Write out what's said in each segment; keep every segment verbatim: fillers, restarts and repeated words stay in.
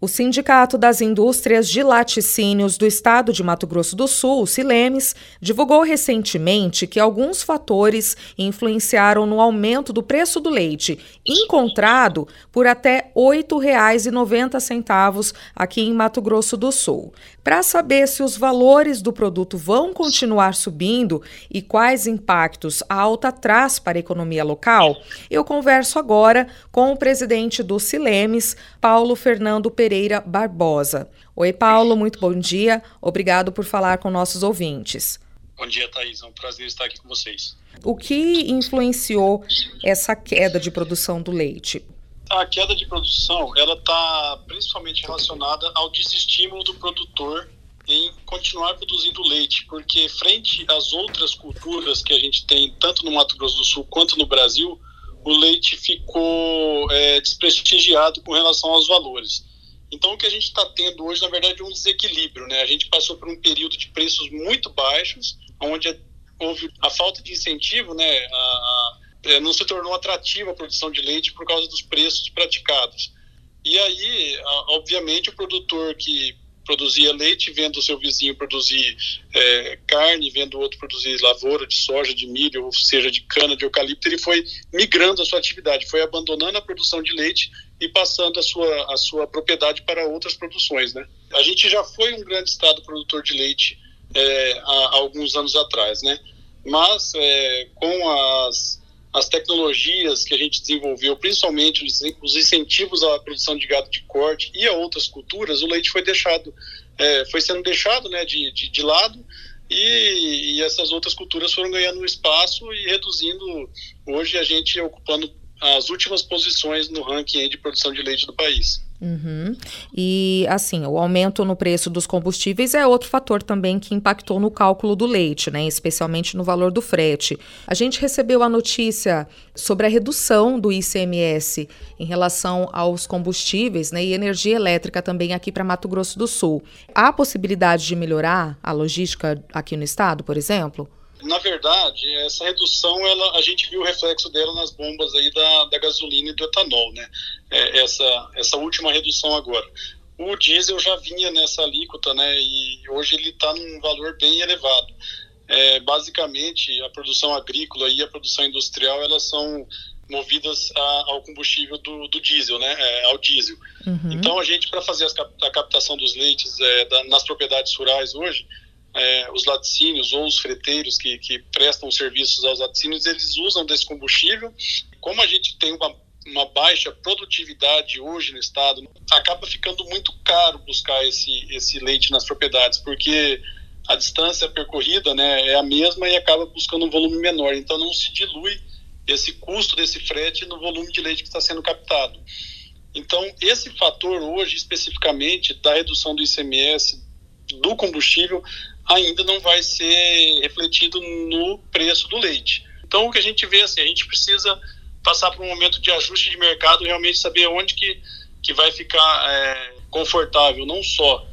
O Sindicato das Indústrias de Laticínios do Estado de Mato Grosso do Sul, o Silemes, divulgou recentemente que alguns fatores influenciaram no aumento do preço do leite, encontrado por até oito reais e noventa centavos aqui em Mato Grosso do Sul. Para saber se os valores do produto vão continuar subindo e quais impactos a alta traz para a economia local, eu converso agora com o presidente do Silemes, Paulo Fernando Pereira Pereira Barbosa. Oi, Paulo, muito bom dia. Obrigado por falar com nossos ouvintes. Bom dia, Thaís. É um prazer estar aqui com vocês. O que influenciou essa queda de produção do leite? A queda de produção, ela está principalmente relacionada ao desestímulo do produtor em continuar produzindo leite, porque frente às outras culturas que a gente tem, tanto no Mato Grosso do Sul quanto no Brasil, o leite ficou é, desprestigiado com relação aos valores. Então, o que a gente está tendo hoje, na verdade, é um desequilíbrio, né? A gente passou por um período de preços muito baixos, onde houve a falta de incentivo, né? A, a, não se tornou atrativa a produção de leite por causa dos preços praticados. E aí, a, obviamente, o produtor que produzia leite, vendo o seu vizinho produzir é, carne, vendo o outro produzir lavoura de soja, de milho, ou seja, de cana, de eucalipto, ele foi migrando a sua atividade, foi abandonando a produção de leite e passando a sua, a sua propriedade para outras produções, né? A gente já foi um grande estado produtor de leite é, há, há alguns anos atrás, né? Mas é, com as, as tecnologias que a gente desenvolveu, principalmente os, os incentivos à produção de gado de corte e a outras culturas, o leite foi deixado, é, foi sendo deixado né, de, de, de lado e, e essas outras culturas foram ganhando espaço e reduzindo, hoje a gente ocupando as últimas posições no ranking de produção de leite do país. Uhum. E, assim, o aumento no preço dos combustíveis é outro fator também que impactou no cálculo do leite, né? Especialmente no valor do frete. A gente recebeu a notícia sobre a redução do I C M S em relação aos combustíveis, né? E energia elétrica também aqui para Mato Grosso do Sul. Há possibilidade de melhorar a logística aqui no estado, por exemplo? Na verdade, essa redução, ela, a gente viu o reflexo dela nas bombas aí da, da gasolina e do etanol, né? É, essa, essa última redução agora. O diesel já vinha nessa alíquota, né? E hoje ele está num valor bem elevado. É, basicamente, a produção agrícola e a produção industrial, elas são movidas a, ao combustível do, do diesel, né? É, ao diesel. Uhum. Então, a gente, para fazer as, a captação dos leites é, da, nas propriedades rurais hoje, É, os laticínios ou os freteiros que, que prestam serviços aos laticínios, eles usam desse combustível. Como a gente tem uma, uma baixa produtividade hoje no estado, acaba ficando muito caro buscar esse, esse leite nas propriedades, porque a distância percorrida, né, é a mesma e acaba buscando um volume menor. Então não se dilui esse custo desse frete no volume de leite que está sendo captado. Então esse fator hoje, especificamente, da redução do I C M S, do combustível, ainda não vai ser refletido no preço do leite. Então, o que a gente vê, assim, a gente precisa passar por um momento de ajuste de mercado, realmente saber onde que, que vai ficar é, confortável, não só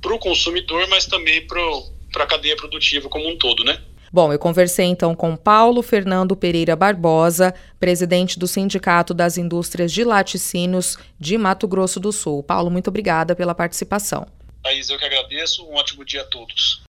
para o consumidor, mas também para a cadeia produtiva como um todo, né? Bom, eu conversei então com Paulo Fernando Pereira Barbosa, presidente do Sindicato das Indústrias de Laticínios de Mato Grosso do Sul. Paulo, muito obrigada pela participação. Thaís, eu que agradeço. Um ótimo dia a todos.